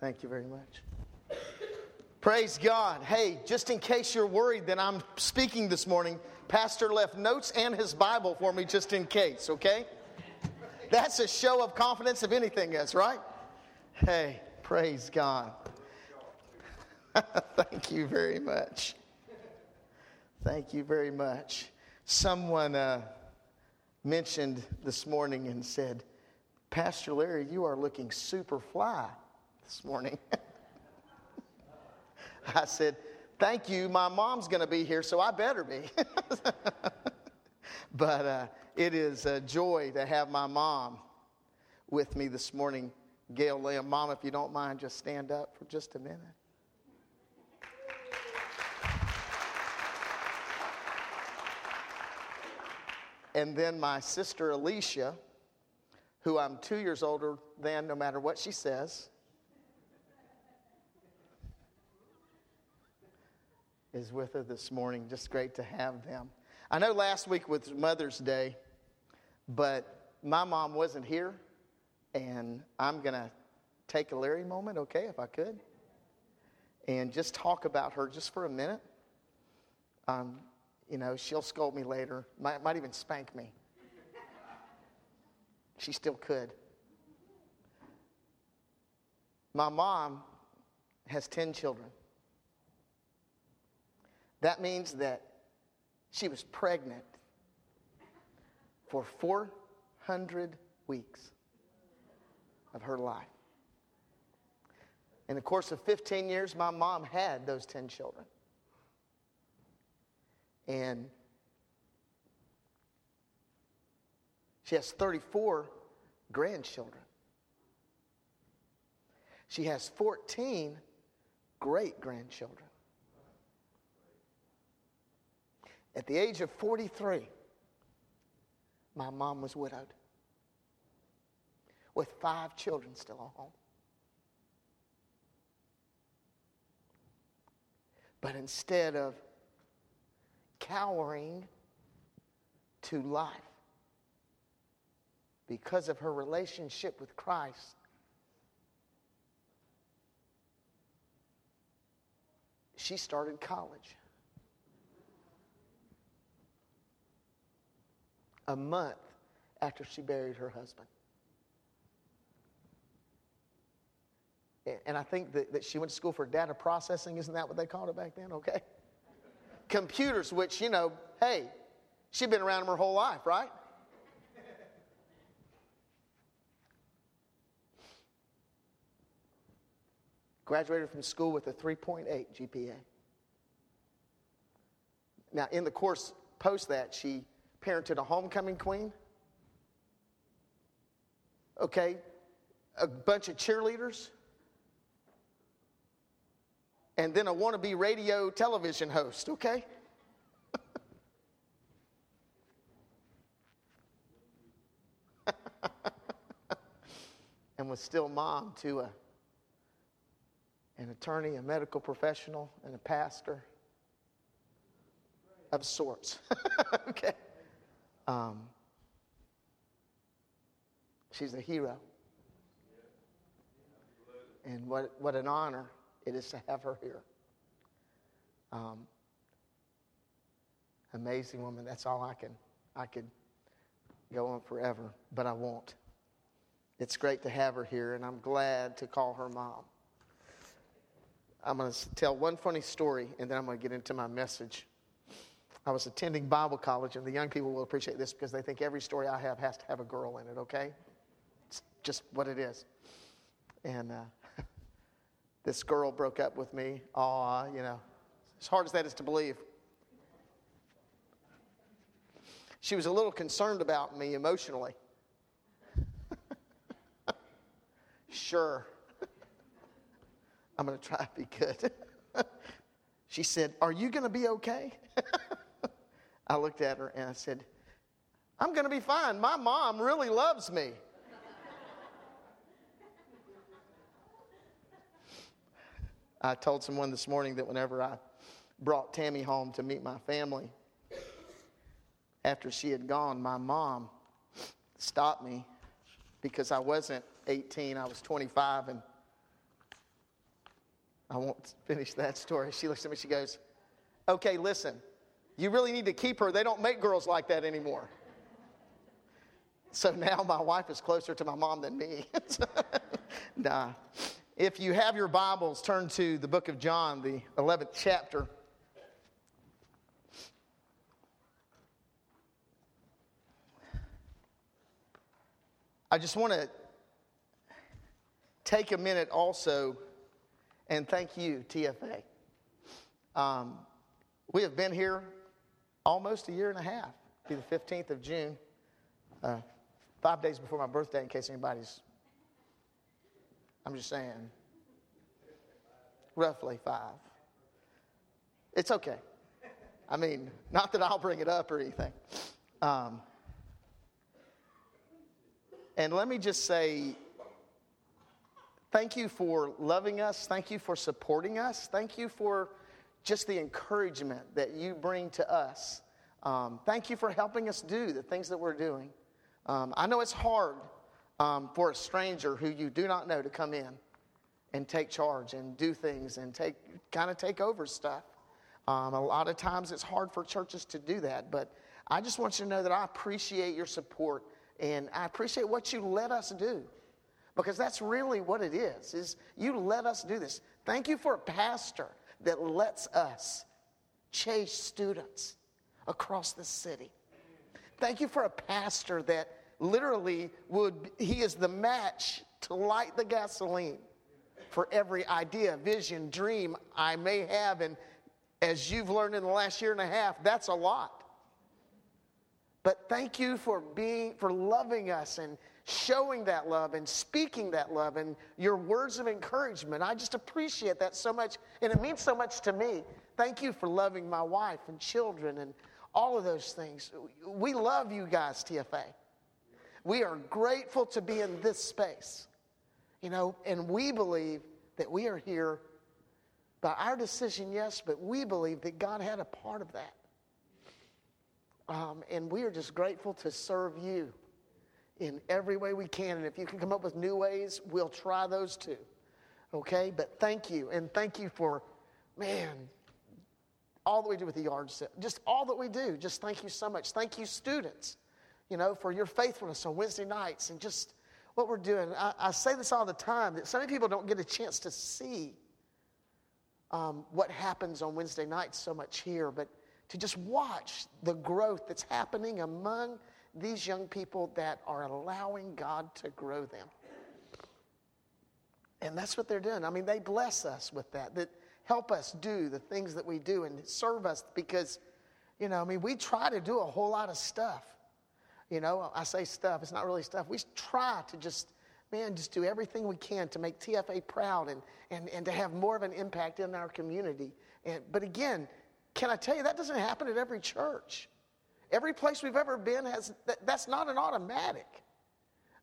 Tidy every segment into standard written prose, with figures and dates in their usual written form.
Thank you very much. Praise God. Hey, just in case you're worried that I'm speaking this morning, Pastor left notes and his Bible for me just in case, okay? That's a show of confidence if anything is, right? Hey, praise God. Thank you very much. Thank you very much. Someone mentioned this morning and said, Pastor Larry, you are looking super fly this morning. I said, thank you. My mom's going to be here, so I better be. But it is a joy to have my mom with me this morning. Gail Lamb, Mom, if you don't mind, just stand up for just a minute. And then my sister Alicia, who I'm 2 years older than no matter what she says, is with her this morning. Just great to have them. I know last week was Mother's Day, but my mom wasn't here, and I'm going to take a Larry moment, okay, if I could, and just talk about her just for a minute. You know, she'll scold me later. Might even spank me. She still could. My mom has 10 children. That means that she was pregnant for 400 weeks of her life. In the course of 15 years, my mom had those 10 children. And she has 34 grandchildren. She has 14 great-grandchildren. At the age of 43, my mom was widowed with 5 children still at home. But instead of cowering to life because of her relationship with Christ, she started college. A month after she buried her husband. And I think that she went to school for data processing. Isn't that what they called it back then? Okay. Computers, which, you know, hey, she'd been around them her whole life, right? Graduated from school with a 3.8 GPA. Now, in the course post that, she parented a homecoming queen. Okay, a bunch of cheerleaders. And then a wannabe radio television host, okay? And was still mom to an attorney, a medical professional, and a pastor of sorts, okay? She's a hero. And what an honor it is to have her here. Amazing woman. That's all I could go on forever, but I won't. It's great to have her here, and I'm glad to call her mom. I'm going to tell one funny story, and then I'm going to get into my message. I was attending Bible college, and the young people will appreciate this because they think every story I have has to have a girl in it, okay? It's just what it is. And this girl broke up with me. Aw, you know, as hard as that is to believe. She was a little concerned about me emotionally. Sure. I'm going to try to be good. She said, "Are you going to be okay?" I looked at her and I said, "I'm going to be fine. My mom really loves me." I told someone this morning that whenever I brought Tammy home to meet my family, after she had gone, my mom stopped me because I wasn't 18, I was 25, and I won't finish that story. She looks at me, she goes, okay, listen, you really need to keep her. They don't make girls like that anymore. So now my wife is closer to my mom than me. Nah. If you have your Bibles, turn to the book of John, the 11th chapter. I just want to take a minute also and thank you, TFA. We have been here almost a year and a half. It'll be the 15th of June, 5 days before my birthday, in case anybody's, I'm just saying, roughly five. It's okay. I mean, not that I'll bring it up or anything. And let me just say, thank you for loving us. Thank you for supporting us. Thank you for just the encouragement that you bring to us. Thank you for helping us do the things that we're doing. I know it's hard for a stranger who you do not know to come in and take charge and do things and take over stuff. A lot of times it's hard for churches to do that, but I just want you to know that I appreciate your support. And I appreciate what you let us do, because that's really what it is you let us do this. Thank you for a pastor that lets us chase students across the city. Thank you for a pastor that literally he is the match to light the gasoline for every idea, vision, dream I may have. And as you've learned in the last year and a half, that's a lot. But thank you for loving us and showing that love and speaking that love and your words of encouragement. I just appreciate that so much, and it means so much to me. Thank you for loving my wife and children and all of those things. We love you guys, TFA. We are grateful to be in this space, and we believe that we are here by our decision, yes, but we believe that God had a part of that. And we are just grateful to serve you in every way we can. And if you can come up with new ways, we'll try those too. Okay? But thank you. And thank you for, all that we do with the yard sale. Just all that we do. Just thank you so much. Thank you, students, for your faithfulness on Wednesday nights and just what we're doing. I say this all the time, that so many people don't get a chance to see what happens on Wednesday nights so much here. But to just watch the growth that's happening among these young people that are allowing God to grow them. And that's what they're doing. I mean, they bless us with that help us do the things that we do and serve us because, we try to do a whole lot of stuff. I say stuff, it's not really stuff. We try to just do everything we can to make TFA proud and to have more of an impact in our community. But again, can I tell you, that doesn't happen at every church. Every place we've ever been has, that's not an automatic.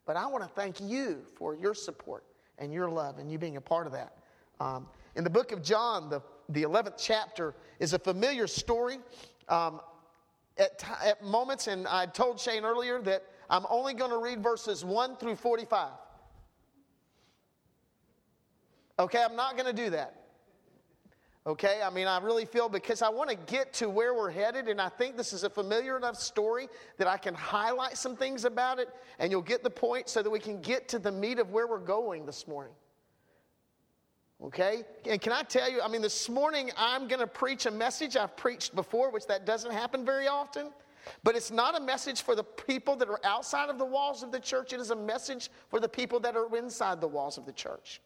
But I want to thank you for your support and your love and you being a part of that. In the book of John, the 11th chapter is a familiar story at moments. And I told Shane earlier that I'm only going to read verses 1 through 45. Okay, I'm not going to do that. Okay, I really feel because I want to get to where we're headed, and I think this is a familiar enough story that I can highlight some things about it, and you'll get the point so that we can get to the meat of where we're going this morning. Okay, and can I tell you, this morning I'm going to preach a message I've preached before, which that doesn't happen very often, but it's not a message for the people that are outside of the walls of the church. It is a message for the people that are inside the walls of the church.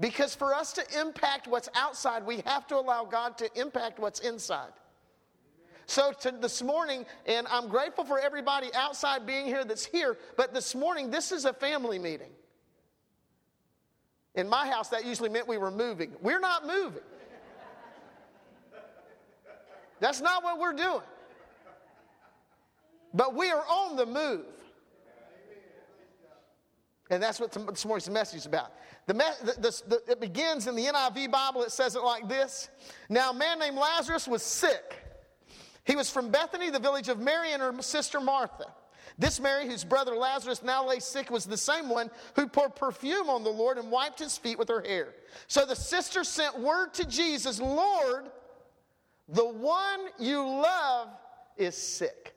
Because for us to impact what's outside, we have to allow God to impact what's inside. So this morning, and I'm grateful for everybody outside being here that's here, but this morning, this is a family meeting. In my house, that usually meant we were moving. We're not moving. That's not what we're doing. But we are on the move. And that's what this morning's message is about. It begins in the NIV Bible. It says it like this. Now a man named Lazarus was sick. He was from Bethany, the village of Mary and her sister Martha. This Mary, whose brother Lazarus now lay sick, was the same one who poured perfume on the Lord and wiped his feet with her hair. So the sister sent word to Jesus, Lord, the one you love is sick.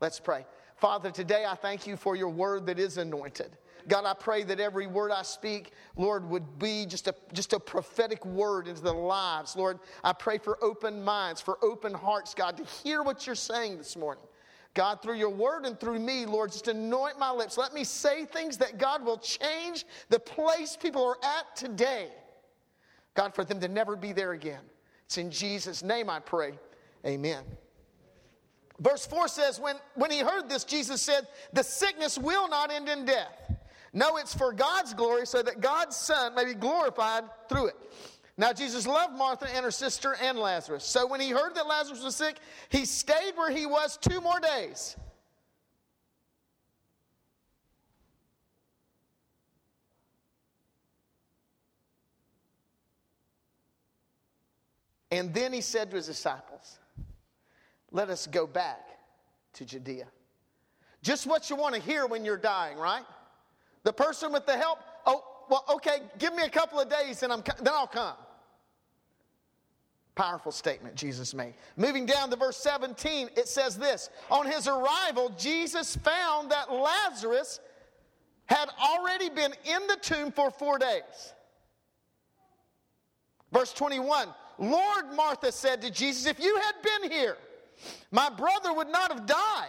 Let's pray. Father, today I thank you for your word that is anointed. God, I pray that every word I speak, Lord, would be just a prophetic word into the lives. Lord, I pray for open minds, for open hearts, God, to hear what you're saying this morning. God, through your word and through me, Lord, just anoint my lips. Let me say things that, God, will change the place people are at today. God, for them to never be there again. It's in Jesus' name I pray. Amen. Verse 4 says, when he heard this, Jesus said, the sickness will not end in death. No, it's for God's glory, so that God's Son may be glorified through it. Now, Jesus loved Martha and her sister and Lazarus. So when he heard that Lazarus was sick, he stayed where he was 2 more days. And then he said to his disciples, let us go back to Judea. Just what you want to hear when you're dying, right? The person with the help, oh, well, okay, give me a couple of days and then I'll come. Powerful statement Jesus made. Moving down to verse 17, it says this. On his arrival, Jesus found that Lazarus had already been in the tomb for 4 days. Verse 21, Lord, Martha said to Jesus, if you had been here, my brother would not have died.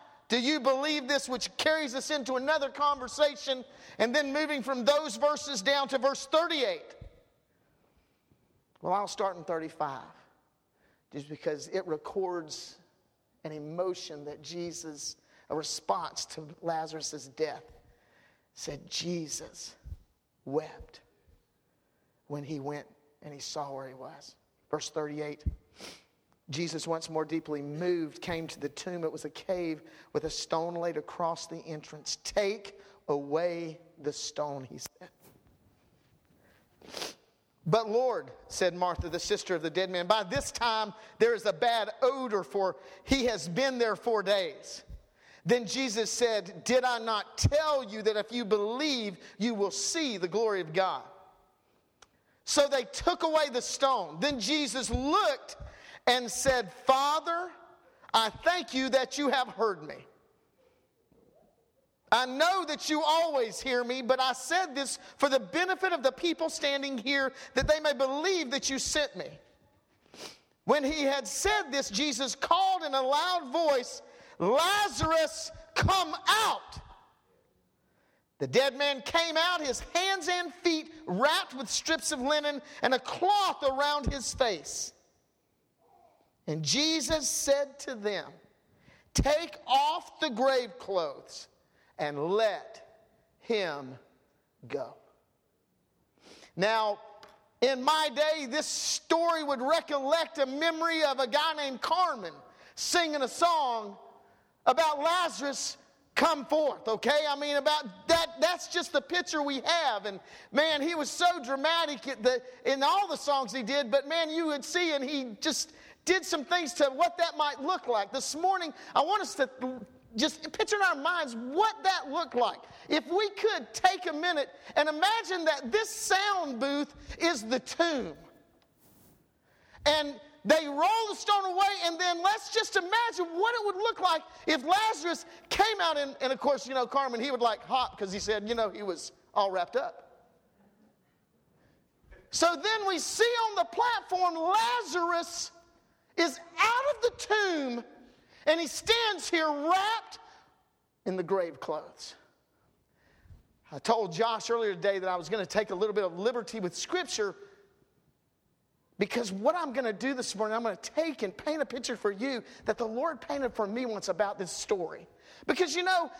Do you believe this? Which carries us into another conversation. And then moving from those verses down to verse 38. Well, I'll start in 35. Just because it records an emotion that Jesus, a response to Lazarus' death, said Jesus wept when he went and he saw where he was. Verse 38. Jesus, once more deeply moved, came to the tomb. It was a cave with a stone laid across the entrance. Take away the stone, he said. But Lord, said Martha, the sister of the dead man, by this time there is a bad odor, for he has been there 4 days. Then Jesus said, did I not tell you that if you believe, you will see the glory of God? So they took away the stone. Then Jesus looked and said, Father, I thank you that you have heard me. I know that you always hear me, but I said this for the benefit of the people standing here, that they may believe that you sent me. When he had said this, Jesus called in a loud voice, Lazarus, come out. The dead man came out, his hands and feet wrapped with strips of linen and a cloth around his face. And Jesus said to them, take off the grave clothes and let him go. Now, in my day, this story would recollect a memory of a guy named Carmen singing a song about Lazarus come forth, okay? I mean, about that. That's just the picture we have. And man, he was so dramatic in all the songs he did, but man, you would see, and he just did some things to what that might look like. This morning, I want us to just picture in our minds what that looked like. If we could take a minute and imagine that this sound booth is the tomb. And they roll the stone away, and then let's just imagine what it would look like if Lazarus came out. And of course, you know, Carmen, he would like hop because he said, you know, he was all wrapped up. So then we see on the platform Lazarus is out of the tomb, and he stands here wrapped in the grave clothes. I told Josh earlier today that I was going to take a little bit of liberty with Scripture, because what I'm going to do this morning, I'm going to take and paint a picture for you that the Lord painted for me once about this story. Because, you know,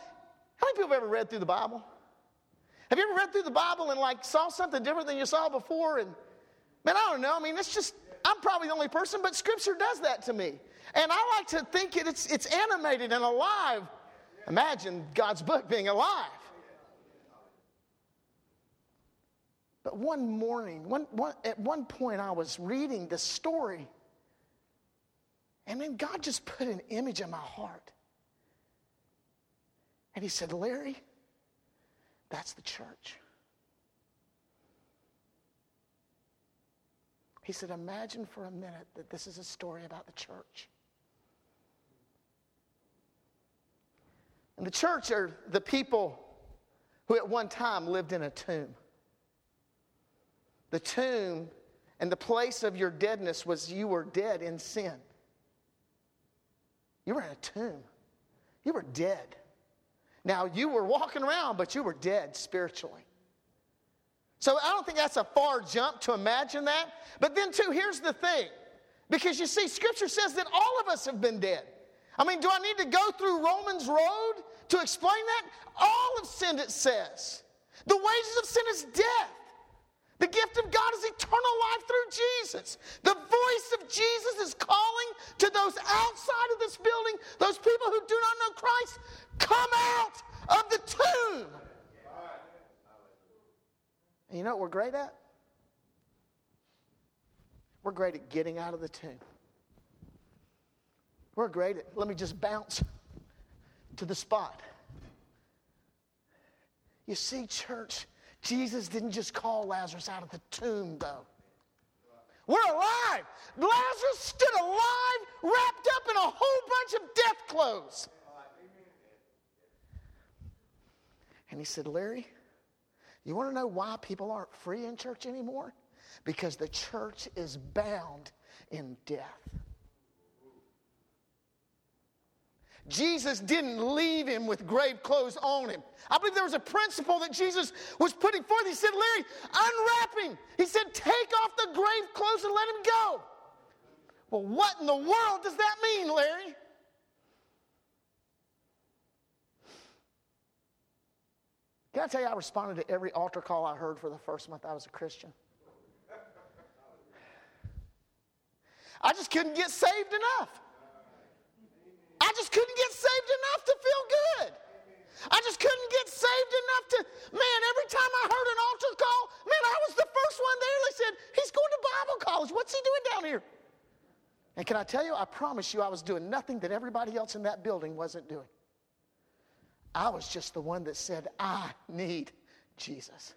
How many people have ever read through the Bible? Have you ever read through the Bible and like saw something different than you saw before? And man, I don't know. I mean, it's just, I'm probably the only person, but Scripture does that to me. And I like to think it's animated and alive. Imagine God's book being alive. But one morning, at one point I was reading this story. And then God just put an image in my heart. And he said, Larry, that's the church. He said, imagine for a minute that this is a story about the church. And the church are the people who at one time lived in a tomb. The tomb and the place of your deadness was you were dead in sin. You were in a tomb. You were dead. Now, you were walking around, but you were dead spiritually. So I don't think that's a far jump to imagine that. But then, too, here's the thing. Because, you see, Scripture says that all of us have been dead. I mean, do I need to go through Romans Road to explain that? All have sinned, it says. The wages of sin is death. The gift of God is eternal life through Jesus. The voice of Jesus is calling to those outside of this building, those people who do not know Christ, come out of the tomb. And you know what we're great at? We're great at getting out of the tomb. We're great at, let me just bounce to the spot. You see, church, Jesus didn't just call Lazarus out of the tomb, though. We're alive. Lazarus stood alive, wrapped up in a whole bunch of death clothes. And he said, Larry, you want to know why people aren't free in church anymore? Because the church is bound in death. Jesus didn't leave him with grave clothes on him. I believe there was a principle that Jesus was putting forth. He said, Larry, unwrap him. He said, take off the grave clothes and let him go. Well, what in the world does that mean, Larry? Can I tell you, I responded to every altar call I heard for the first month I was a Christian. I just couldn't get saved enough. I just couldn't get saved enough to feel good. I just couldn't get saved enough to, man, every time I heard an altar call, man, I was the first one there. They said, he's going to Bible college. What's he doing down here? And can I tell you, I promise you I was doing nothing that everybody else in that building wasn't doing. I was just the one that said, I need Jesus.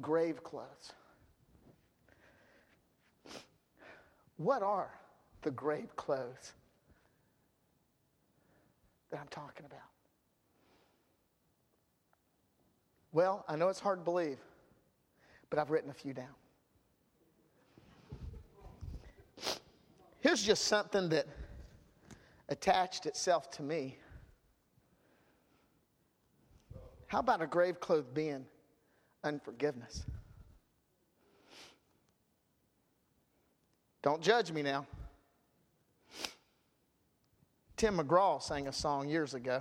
Grave clothes. What are the grave clothes that I'm talking about? Well, I know it's hard to believe, but I've written a few down. Here's just something that attached itself to me. How about a grave cloth being unforgiveness? Don't judge me now. Tim McGraw sang a song years ago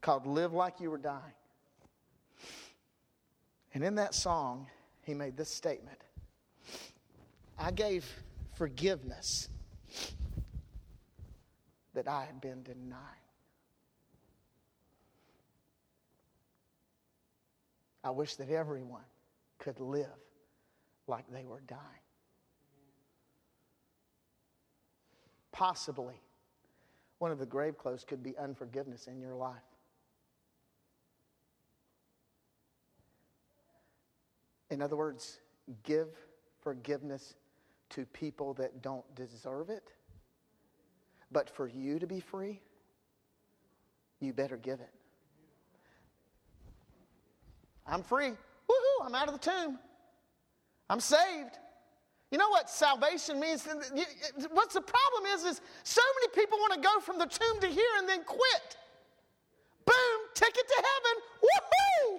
called Live Like You Were Dying. And in that song, he made this statement. I gave forgiveness that I had been denying. I wish that everyone could live like they were dying. Possibly, one of the grave clothes could be unforgiveness in your life. In other words, give forgiveness to people that don't deserve it. But for you to be free, you better give it. I'm free. Woohoo! I'm out of the tomb. I'm saved. You know what salvation means? What's the problem is so many people want to go from the tomb to here and then quit. Boom, ticket to heaven. Woohoo!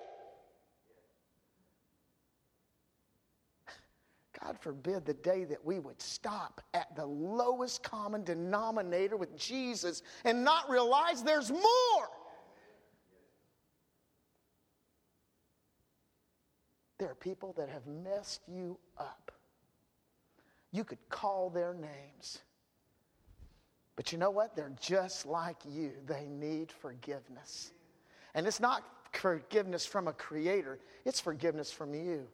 God forbid the day that we would stop at the lowest common denominator with Jesus and not realize there's more. There are people that have messed you up. You could call their names. But you know what? They're just like you. They need forgiveness. And it's not forgiveness from a creator. It's forgiveness from you.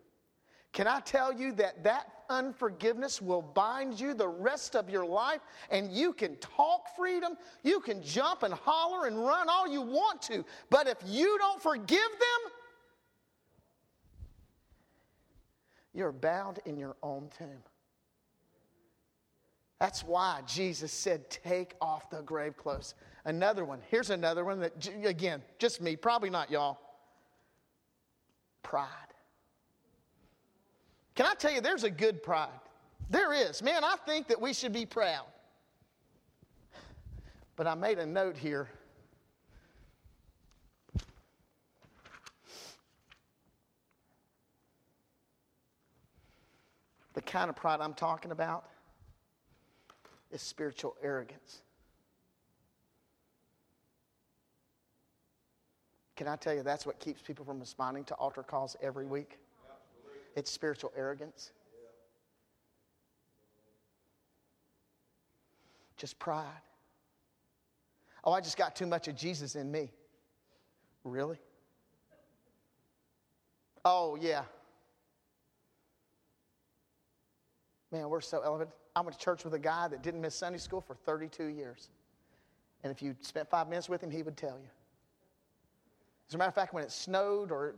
Can I tell you that that unforgiveness will bind you the rest of your life, and you can talk freedom, you can jump and holler and run all you want to, but if you don't forgive them, you're bound in your own tomb. That's why Jesus said, take off the grave clothes. Another one. Here's another one that, again, just me, probably not y'all. Pride. Can I tell you, there's a good pride. There is. Man, I think that we should be proud. But I made a note here. The kind of pride I'm talking about is spiritual arrogance. Can I tell you, that's what keeps people from responding to altar calls every week? It's spiritual arrogance. Just pride. Oh, I just got too much of Jesus in me. Really? Oh, yeah. Man, we're so elevated. I went to church with a guy that didn't miss Sunday school for 32 years. And if you spent 5 minutes with him, he would tell you. As a matter of fact, when it snowed or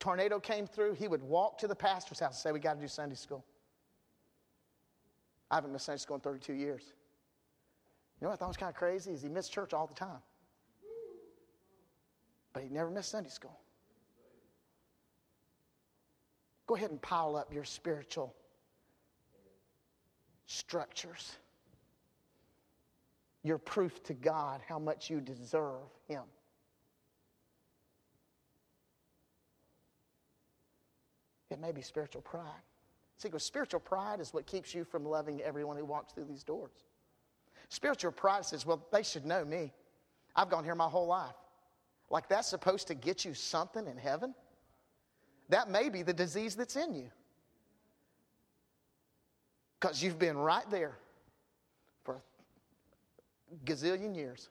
tornado came through, he would walk to the pastor's house and say, we got to do Sunday school. I haven't missed Sunday school in 32 years. You know what I thought was kind of crazy is he missed church all the time. But he never missed Sunday school. Go ahead and pile up your spiritual structures. Your proof to God how much you deserve Him. It may be spiritual pride. See, because spiritual pride is what keeps you from loving everyone who walks through these doors. Spiritual pride says, well, they should know me. I've gone here my whole life. Like that's supposed to get you something in heaven? That may be the disease that's in you. Because you've been right there for a gazillion years.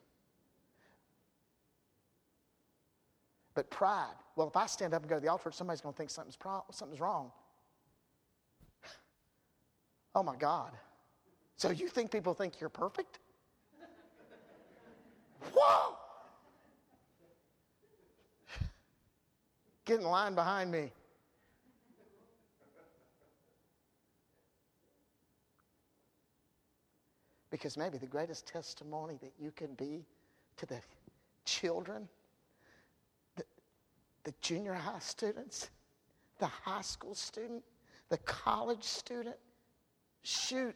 But pride, well, if I stand up and go to the altar, somebody's going to think something's wrong. Oh, my God. So you think people think you're perfect? Whoa! Get in line behind me. Because maybe the greatest testimony that you can be to the children, the junior high students, the high school student, the college student, shoot,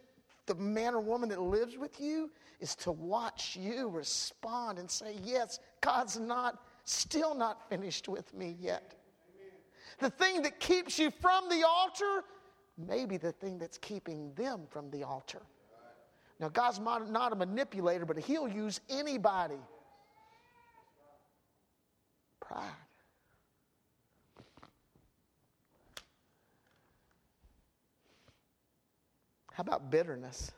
the man or woman that lives with you is to watch you respond and say, yes, God's still not finished with me yet. Amen. The thing that keeps you from the altar may be the thing that's keeping them from the altar. Now, God's not a manipulator, but He'll use anybody. Pride. How about bitterness?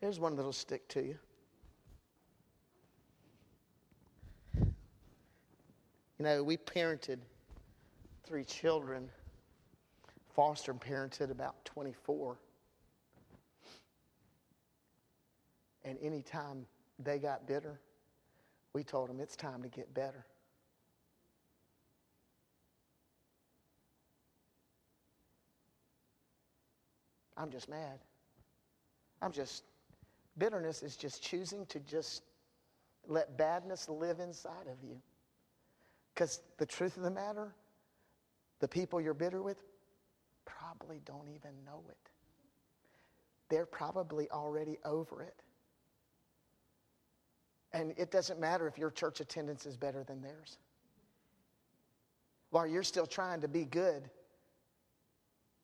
Here's one that'll stick to you. You know, we parented 3 children. Foster parented about 24. And any time they got bitter, we told them it's time to get better. I'm just mad. Bitterness is just choosing to just let badness live inside of you. Because the truth of the matter, the people you're bitter with, probably don't even know it. They're probably already over it. And it doesn't matter if your church attendance is better than theirs. while you're still trying to be good,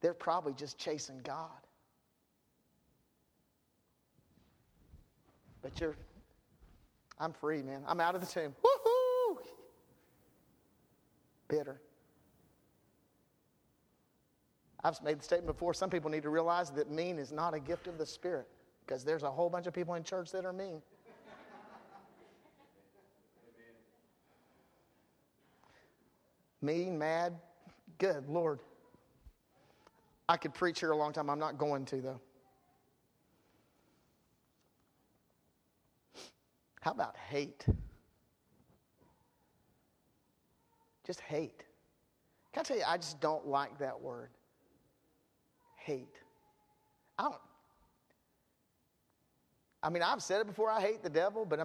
they're probably just chasing God. But I'm free, man. I'm out of the tomb. Woohoo! Bitter. I've made the statement before, some people need to realize that mean is not a gift of the Spirit, because there's a whole bunch of people in church that are mean. Mean, mad, good Lord. I could preach here a long time. I'm not going to, though. How about hate? Just hate. Can I tell you, I just don't like that word. Hate. I've said it before, I hate the devil, but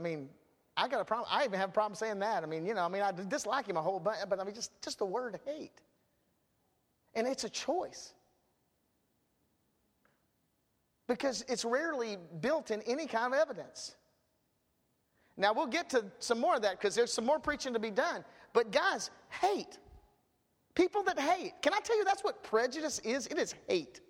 I got a problem. I even have a problem saying that. I dislike him a whole bunch, but just the word hate. And it's a choice. Because it's rarely built in any kind of evidence. Now, we'll get to some more of that because there's some more preaching to be done. But guys, hate. People that hate. Can I tell you that's what prejudice is? It is hate.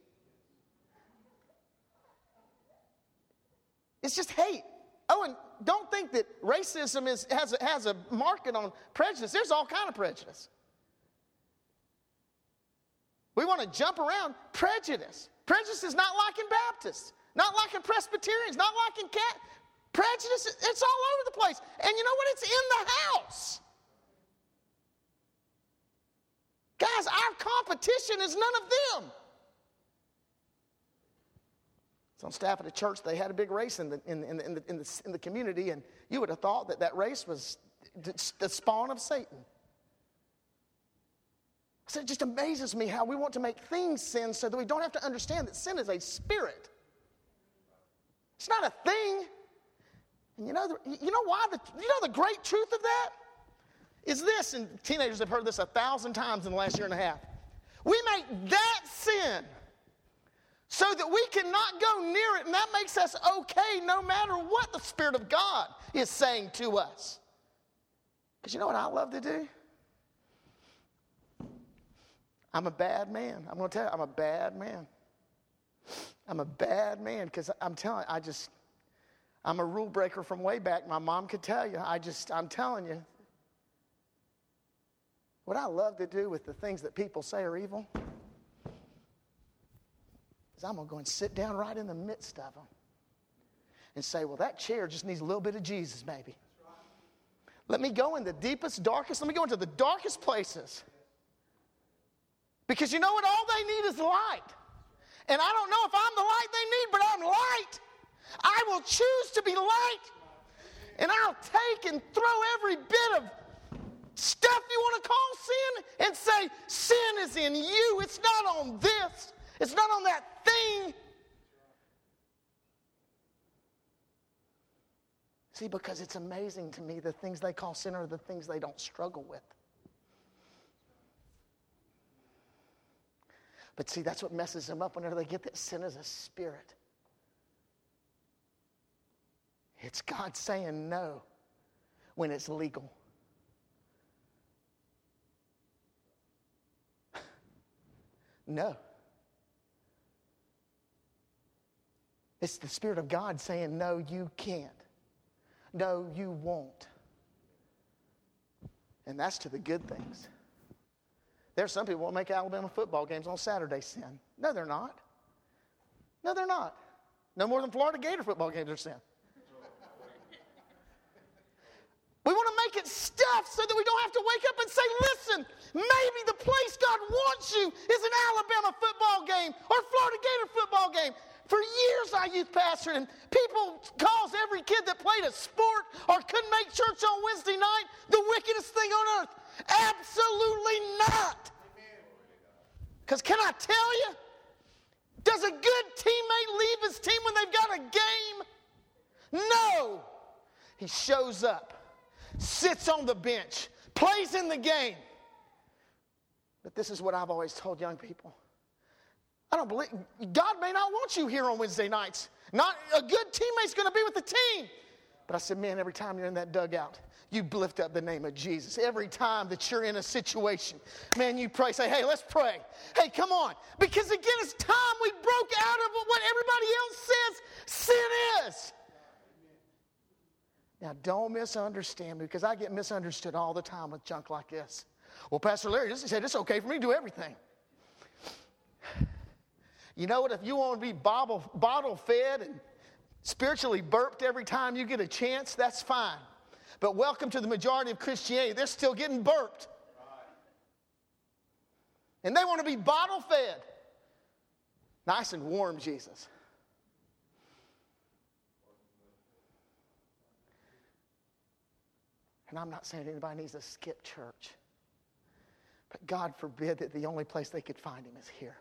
It's just hate. Oh, and don't think that racism has a market on prejudice. There's all kind of prejudice. We want to jump around prejudice. Prejudice is not liking Baptists, not liking Presbyterians, not liking Catholics. Prejudice, it's all over the place. And you know what? It's in the house. Guys, our competition is none of them. So on staff at a church, they had a big race in the community, and you would have thought that race was the spawn of Satan. So it just amazes me how we want to make things sin so that we don't have to understand that sin is a spirit. It's not a thing. And you know the great truth of that is this, and teenagers have heard this 1,000 times in the last year and a half. We make that sin so that we cannot go near it, and that makes us okay no matter what the Spirit of God is saying to us. Because you know what I love to do? I'm a bad man. I'm going to tell you, I'm a bad man. I'm a bad man because I'm telling you, I'm a rule breaker from way back. My mom could tell you. I'm telling you. What I love to do with the things that people say are evil is I'm going to go and sit down right in the midst of them and say, well, that chair just needs a little bit of Jesus, maybe. Let me go in the deepest, darkest. Let me go into the darkest places. Because you know what? All they need is light. And I don't know if I'm the light they need, but I'm light. I will choose to be light. And I'll take and throw every bit of stuff you want to call sin and say, sin is in you. It's not on this. It's not on that thing. See, because it's amazing to me, the things they call sin are the things they don't struggle with. But see, that's what messes them up whenever they get that sin is a spirit. It's God saying no when it's legal. No. It's the Spirit of God saying, no, you can't. No, you won't. And that's to the good things. There's some people who make Alabama football games on Saturday sin. No, they're not. No, they're not. No more than Florida Gator football games are sin. We want to make it stuff so that we don't have to wake up and say, listen, maybe the place God wants you is an Alabama football game or Florida Gator football game. For years I youth pastored, and people calls every kid that played a sport or couldn't make church on Wednesday night the wickedest thing on earth. Absolutely not. Because can I tell you, does a good teammate leave his team when they've got a game? No. He shows up. Sits on the bench, plays in the game. But this is what I've always told young people. I don't believe, God may not want you here on Wednesday nights. Not a good teammate's going to be with the team. But I said, man, every time you're in that dugout, you lift up the name of Jesus. Every time that you're in a situation, man, you pray. Say, hey, let's pray. Hey, come on. Because, again, it's time we broke out of what everybody else says sin is. Now, don't misunderstand me, because I get misunderstood all the time with junk like this. Well, Pastor Larry, this said it's okay for me to do everything. You know what? If you want to be bottle-fed and spiritually burped every time you get a chance, that's fine. But welcome to the majority of Christianity. They're still getting burped. And they want to be bottle-fed. Nice and warm, Jesus. And I'm not saying anybody needs to skip church. But God forbid that the only place they could find him is here.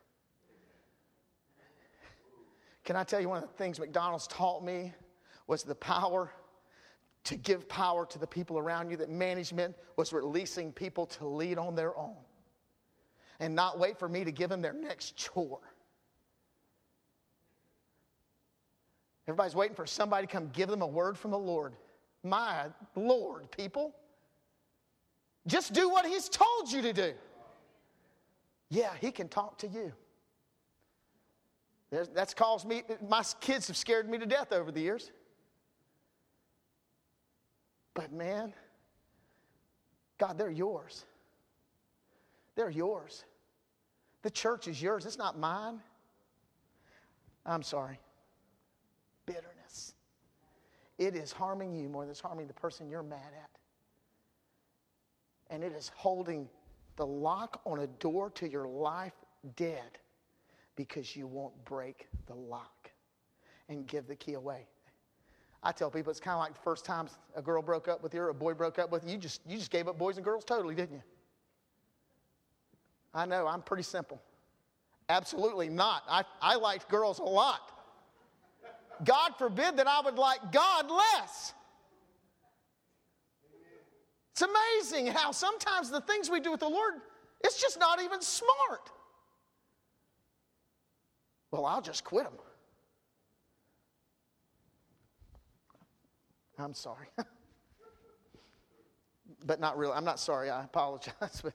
Can I tell you one of the things McDonald's taught me was the power to give power to the people around you, that management was releasing people to lead on their own and not wait for me to give them their next chore. Everybody's waiting for somebody to come give them a word from the Lord. My Lord, people. Just do what he's told you to do. Yeah, he can talk to you. That's caused me, my kids have scared me to death over the years. But man, God, they're yours. They're yours. The church is yours. It's not mine. I'm sorry. Bitterness. It is harming you more than it's harming the person you're mad at. And it is holding the lock on a door to your life dead, because you won't break the lock and give the key away. I tell people it's kind of like the first time a girl broke up with you or a boy broke up with you. You just gave up boys and girls totally, didn't you? I know, I'm pretty simple. Absolutely not. I liked girls a lot. God forbid that I would like God less. It's amazing how sometimes the things we do with the Lord, it's just not even smart. Well, I'll just quit them. I'm sorry. But not really. I'm not sorry. I apologize. But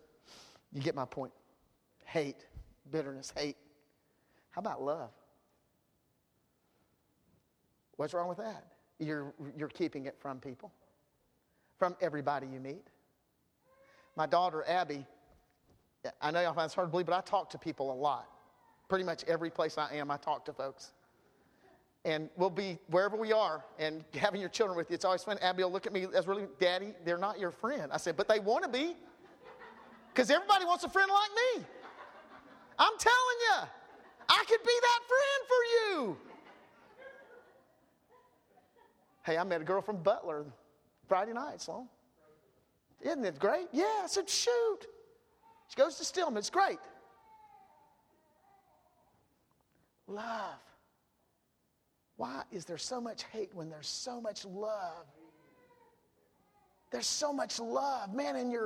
you get my point. Hate, bitterness, hate. How about love? What's wrong with that? You're keeping it from people, from everybody you meet. My daughter, Abby, I know y'all find this hard to believe, but I talk to people a lot. Pretty much every place I am, I talk to folks. And we'll be wherever we are, and having your children with you, it's always fun. Abby will look at me as really, Daddy, they're not your friend. I said, but they want to be. Because everybody wants a friend like me. I'm telling you, I could be that friend for you. Hey, I met a girl from Butler Friday night, Sloan. Isn't it great? Yeah, I said, shoot. She goes to Stillman. It's great. Love. Why is there so much hate when there's so much love? There's so much love. Man, and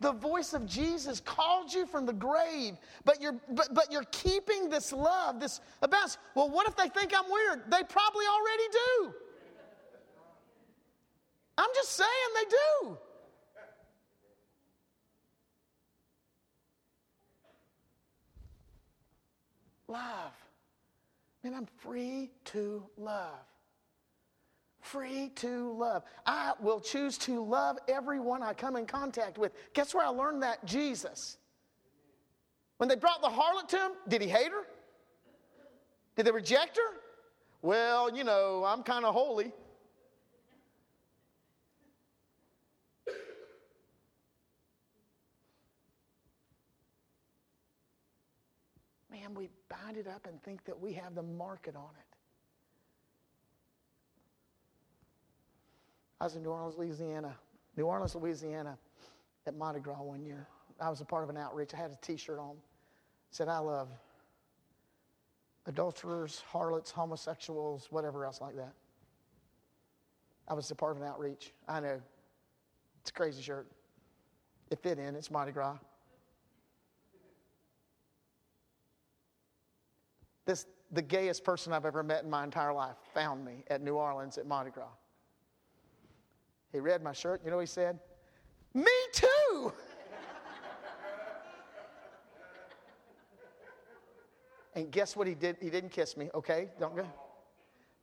the voice of Jesus called you from the grave, but you're keeping this love, this about. Well, what if they think I'm weird? They probably already do. I'm just saying they do. Love. Man, I'm free to love. Free to love. I will choose to love everyone I come in contact with. Guess where I learned that? Jesus. When they brought the harlot to him, did he hate her? Did they reject her? Well, you know, I'm kind of holy. Man, we bind it up and think that we have the market on it. I was in New Orleans, Louisiana, at Mardi Gras one year. I was a part of an outreach. I had a T-shirt on. It said, I love adulterers, harlots, homosexuals, whatever else like that. I was a part of an outreach. I know. It's a crazy shirt. It fit in. It's Mardi Gras. The gayest person I've ever met in my entire life found me at New Orleans at Mardi Gras. He read my shirt. You know what he said? Me too. And guess what he did? He didn't kiss me, okay? Don't go.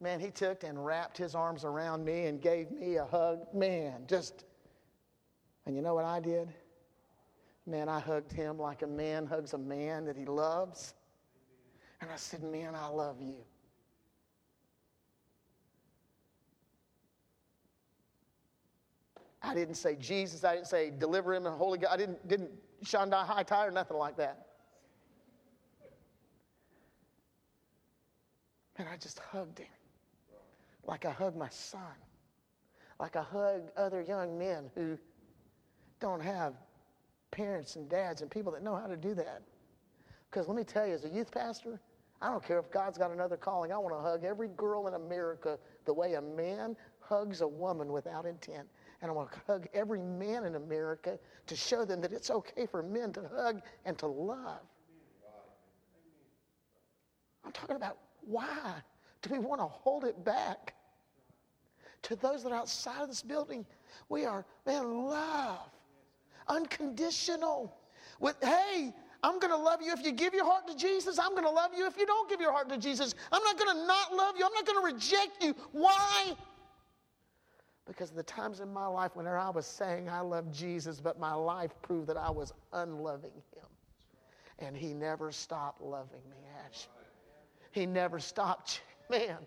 Man, he took and wrapped his arms around me and gave me a hug. Man, just, and you know what I did? Man, I hugged him like a man hugs a man that he loves. And I said, man, I love you. I didn't say Jesus. I didn't say deliver him and Holy God. I didn't Shandai high tie or nothing like that. And I just hugged him like I hug my son, like I hug other young men who don't have parents and dads and people that know how to do that. Because let me tell you, as a youth pastor, I don't care if God's got another calling. I want to hug every girl in America the way a man hugs a woman without intent. And I want to hug every man in America to show them that it's okay for men to hug and to love. I'm talking about why do we want to hold it back? To those that are outside of this building, we are, man, love. Unconditional. With, hey, I'm going to love you if you give your heart to Jesus. I'm going to love you if you don't give your heart to Jesus. I'm not going to not love you. I'm not going to reject you. Why? Because of the times in my life whenever I was saying I love Jesus, but my life proved that I was unloving him. And he never stopped loving me, Ash. He never stopped. Man.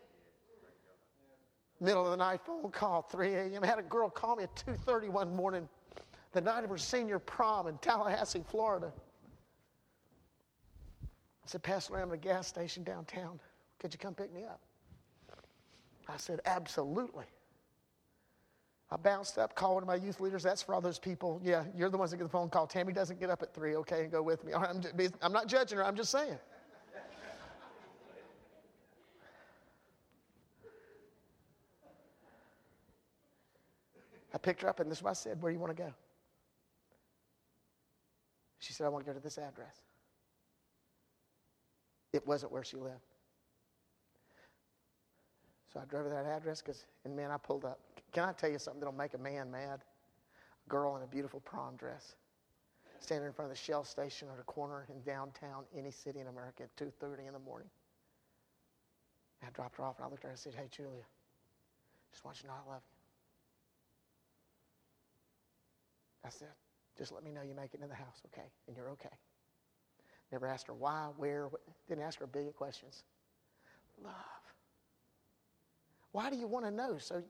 Middle of the night phone call, 3 a.m. I had a girl call me at 2:30 one morning, the night of her senior prom in Tallahassee, Florida. I said, Pastor, I'm at a gas station downtown. Could you come pick me up? I said, absolutely. I bounced up, called one of my youth leaders. That's for all those people. Yeah, you're the ones that get the phone call. Tammy doesn't get up at 3, okay, and go with me. All right, I'm not judging her. I'm just saying. I picked her up, and this is what I said, where do you want to go? She said, I want to go to this address. It wasn't where she lived. So I drove to that address, and man, I pulled up. Can I tell you something that'll make a man mad? A girl in a beautiful prom dress, standing in front of the Shell Station at a corner in downtown any city in America at 2:30 in the morning. I dropped her off, and I looked at her and said, hey, Julia, just want you to know I love you. I said, just let me know you make it into the house, okay? And you're okay. Never asked her why, where, what. Didn't ask her a billion questions. Love. Why do you want to know? So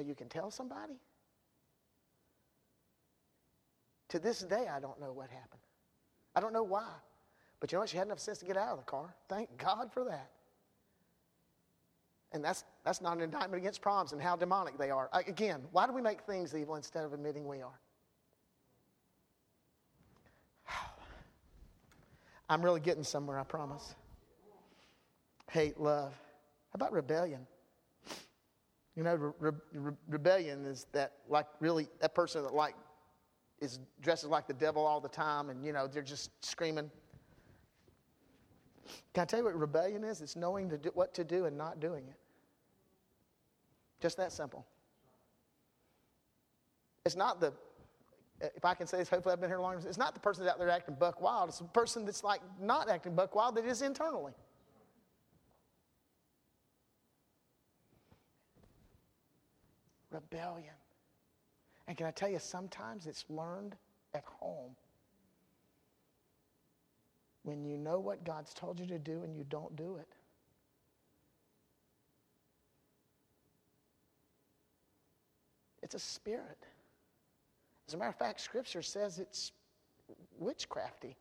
you can tell somebody? To this day, I don't know what happened. I don't know why. But you know what? She had enough sense to get out of the car. Thank God for that. And that's not an indictment against proms and how demonic they are. Again, why do we make things evil instead of admitting we are? I'm really getting somewhere, I promise. Hate, love. How about rebellion? You know, rebellion is that, like, really, that person that, like, is dresses like the devil all the time and, you know, they're just screaming. Can I tell you what rebellion is? It's knowing what to do and not doing it. Just that simple. It's not the, if I can say this, hopefully I've been here long, it's not the person that's out there acting buck wild. It's the person that's like not acting buck wild that is internally. Rebellion. And can I tell you, sometimes it's learned at home. When you know what God's told you to do and you don't do it. It's a spirit. As a matter of fact, Scripture says it's witchcrafty.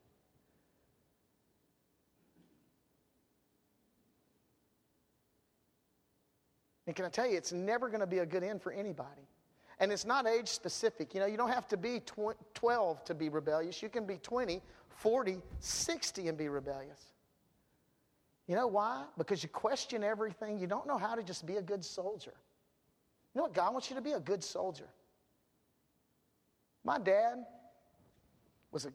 And can I tell you, it's never going to be a good end for anybody. And it's not age specific. You know, you don't have to be 12 to be rebellious. You can be 20, 40, 60 and be rebellious. You know why? Because you question everything. You don't know how to just be a good soldier. You know what? God wants you to be a good soldier. My dad was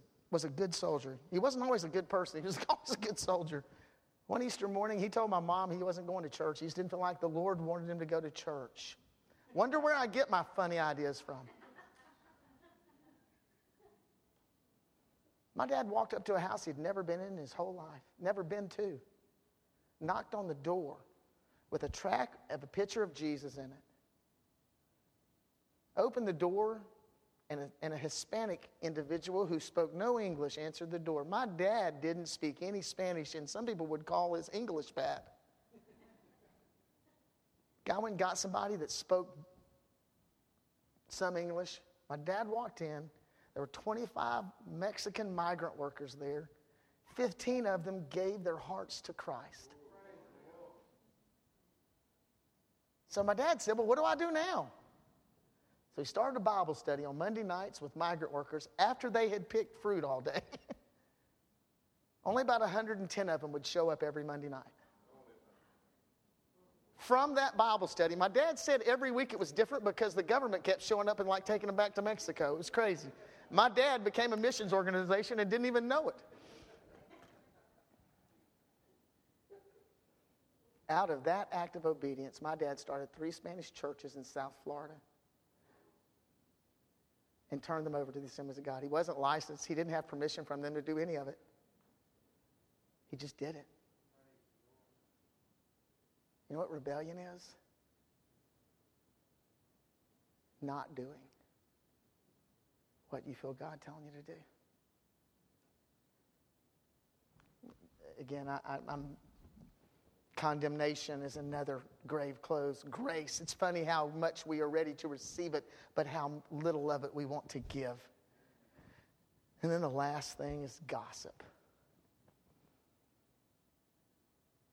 a good soldier. He wasn't always a good person. He was always a good soldier. One Easter morning, he told my mom he wasn't going to church. He just didn't feel like the Lord wanted him to go to church. Wonder where I get my funny ideas from. My dad walked up to a house he'd never been in his whole life, never been to. Knocked on the door with a track of a picture of Jesus in it. Opened the door, and a Hispanic individual who spoke no English answered the door. My dad didn't speak any Spanish, and some people would call his English bad. Guy went and got somebody that spoke some English. My dad walked in. There were 25 Mexican migrant workers there. 15 of them gave their hearts to Christ. So my dad said, well, what do I do now? So he started a Bible study on Monday nights with migrant workers after they had picked fruit all day. Only about 110 of them would show up every Monday night. From that Bible study, my dad said every week it was different because the government kept showing up and like taking them back to Mexico. It was crazy. My dad became a missions organization and didn't even know it. Out of that act of obedience, my dad started 3 Spanish churches in South Florida and turned them over to the Assemblies of God. He wasn't licensed. He didn't have permission from them to do any of it. He just did it. You know what rebellion is? Not doing what you feel God telling you to do. Again, I'm... Condemnation is another grave clothes. Grace. It's funny how much we are ready to receive it, but how little of it we want to give. And then the last thing is gossip.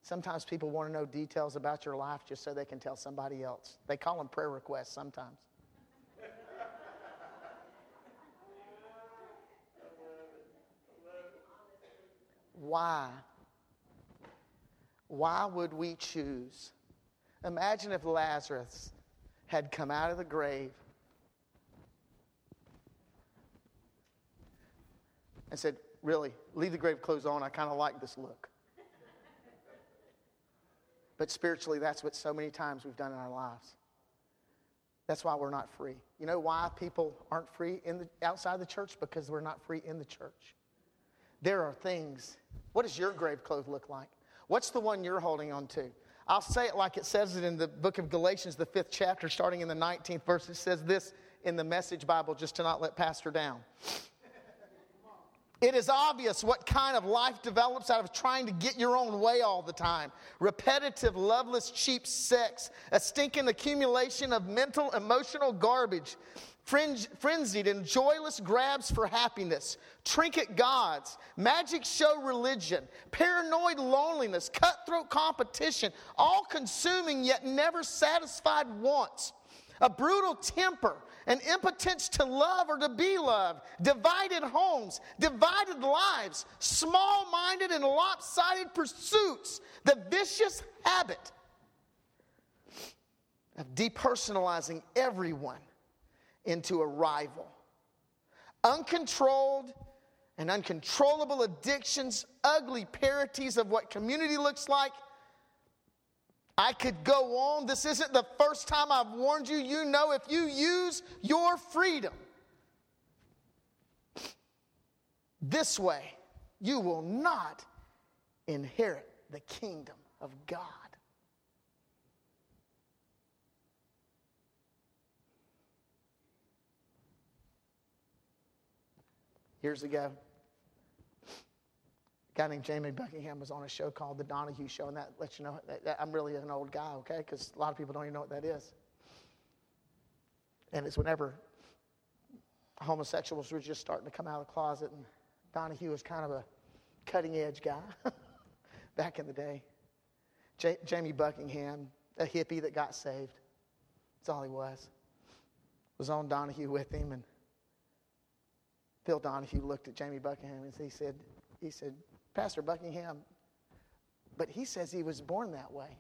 Sometimes people want to know details about your life just so they can tell somebody else. They call them prayer requests sometimes. Why? Why would we choose? Imagine if Lazarus had come out of the grave and said, really, leave the grave clothes on. I kind of like this look. But spiritually, that's what so many times we've done in our lives. That's why we're not free. You know why people aren't free outside the church? Because we're not free in the church. There are things. What does your grave clothes look like? What's the one you're holding on to? I'll say it like it says it in the book of Galatians, the 5th chapter, starting in the 19th verse. It says this in the Message Bible, just to not let Pastor down. It is obvious what kind of life develops out of trying to get your own way all the time. Repetitive, loveless, cheap sex. A stinking accumulation of mental, emotional garbage. Frenzied and joyless grabs for happiness, trinket gods, magic show religion, paranoid loneliness, cutthroat competition, all-consuming yet never satisfied wants, a brutal temper, an impotence to love or to be loved, divided homes, divided lives, small-minded and lopsided pursuits, the vicious habit of depersonalizing everyone into a rival. Uncontrolled and uncontrollable addictions, ugly parodies of what community looks like. I could go on. This isn't the first time I've warned you. You know if you use your freedom this way, you will not inherit the kingdom of God. Years ago, a guy named Jamie Buckingham was on a show called The Donahue Show, and that lets you know that I'm really an old guy, okay? Because a lot of people don't even know what that is. And it's whenever homosexuals were just starting to come out of the closet, and Donahue was kind of a cutting-edge guy back in the day. Jamie Buckingham, a hippie that got saved, that's all he was on Donahue with him, and Phil Donahue looked at Jamie Buckingham and he said, Pastor Buckingham, but he says he was born that way.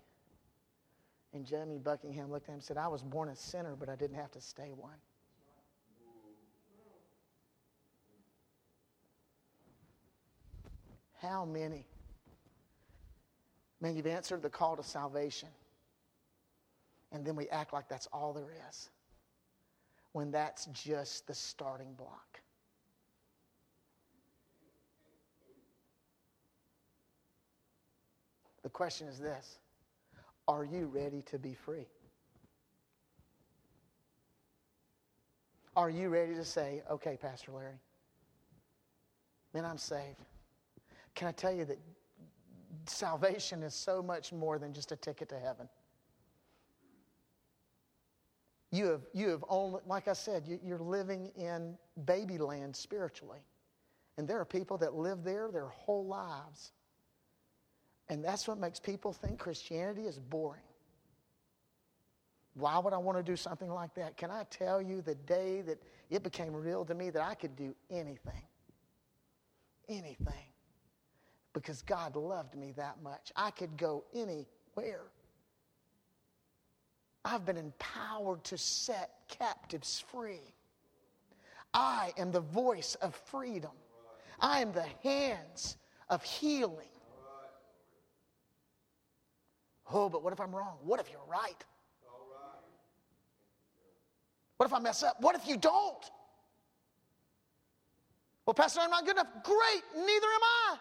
And Jamie Buckingham looked at him and said, I was born a sinner, but I didn't have to stay one. How many? Man, you've answered the call to salvation. and then we act like that's all there is, when that's just the starting block. The question is this: are you ready to be free? Are you ready to say, okay, Pastor Larry, man, I'm saved. Can I tell you that salvation is so much more than just a ticket to heaven? You have only, like I said, you're living in baby land spiritually. And there are people that live there their whole lives. And that's what makes people think Christianity is boring. Why would I want to do something like that? Can I tell you the day that it became real to me that I could do anything? Anything. Because God loved me that much. I could go anywhere. I've been empowered to set captives free. I am the voice of freedom. I am the hands of healing. Oh, but what if I'm wrong? What if you're right? What if I mess up? What if you don't? Well, Pastor, I'm not good enough. Great, neither am I.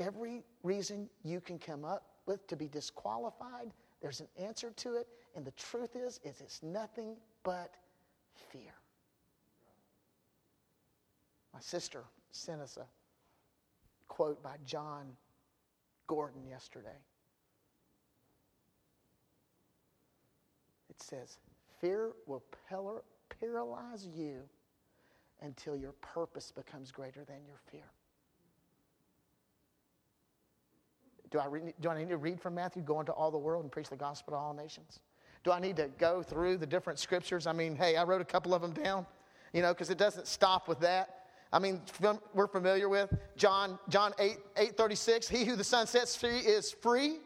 Every reason you can come up with to be disqualified, there's an answer to it, and the truth is it's nothing but fear. My sister sent us a quote by John Gordon yesterday. It says, "Fear will paralyze you until your purpose becomes greater than your fear." Do I need to read from Matthew, go into all the world and preach the gospel to all nations? Do I need to go through the different scriptures? I mean, hey, I wrote a couple of them down, because it doesn't stop with that. I mean, we're familiar with John 8:36. He who the Son sets free is free.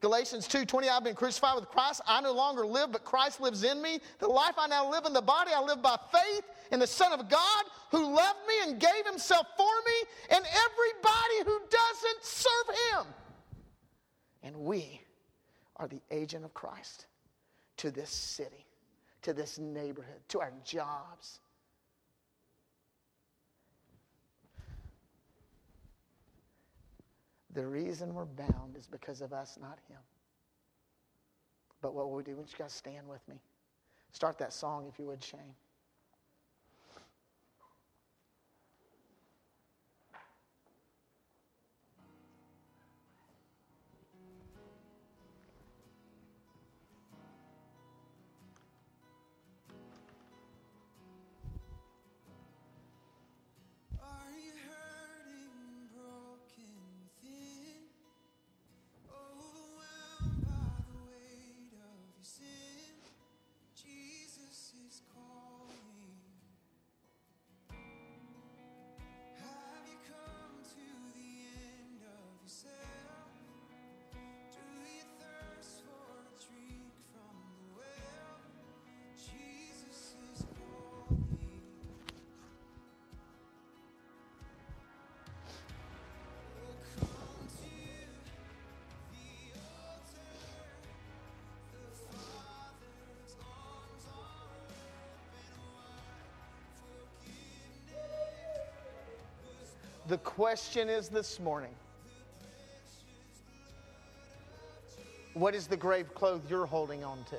Galatians 2:20, I've been crucified with Christ. I no longer live, but Christ lives in me. The life I now live in the body, I live by faith in the Son of God who loved me and gave himself for me, and everybody who doesn't serve him. And we are the agent of Christ to this city, to this neighborhood, to our jobs. The reason we're bound is because of us, not him. But what will we do? We just got to stand with me. Start that song, if you would, Shane. The question is this morning, what is the grave cloth you're holding on to?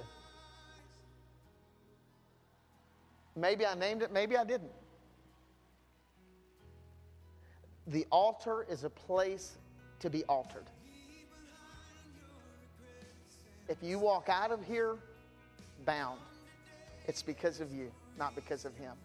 Maybe I named it, maybe I didn't. The altar is a place to be altered. If you walk out of here bound, it's because of you, not because of him.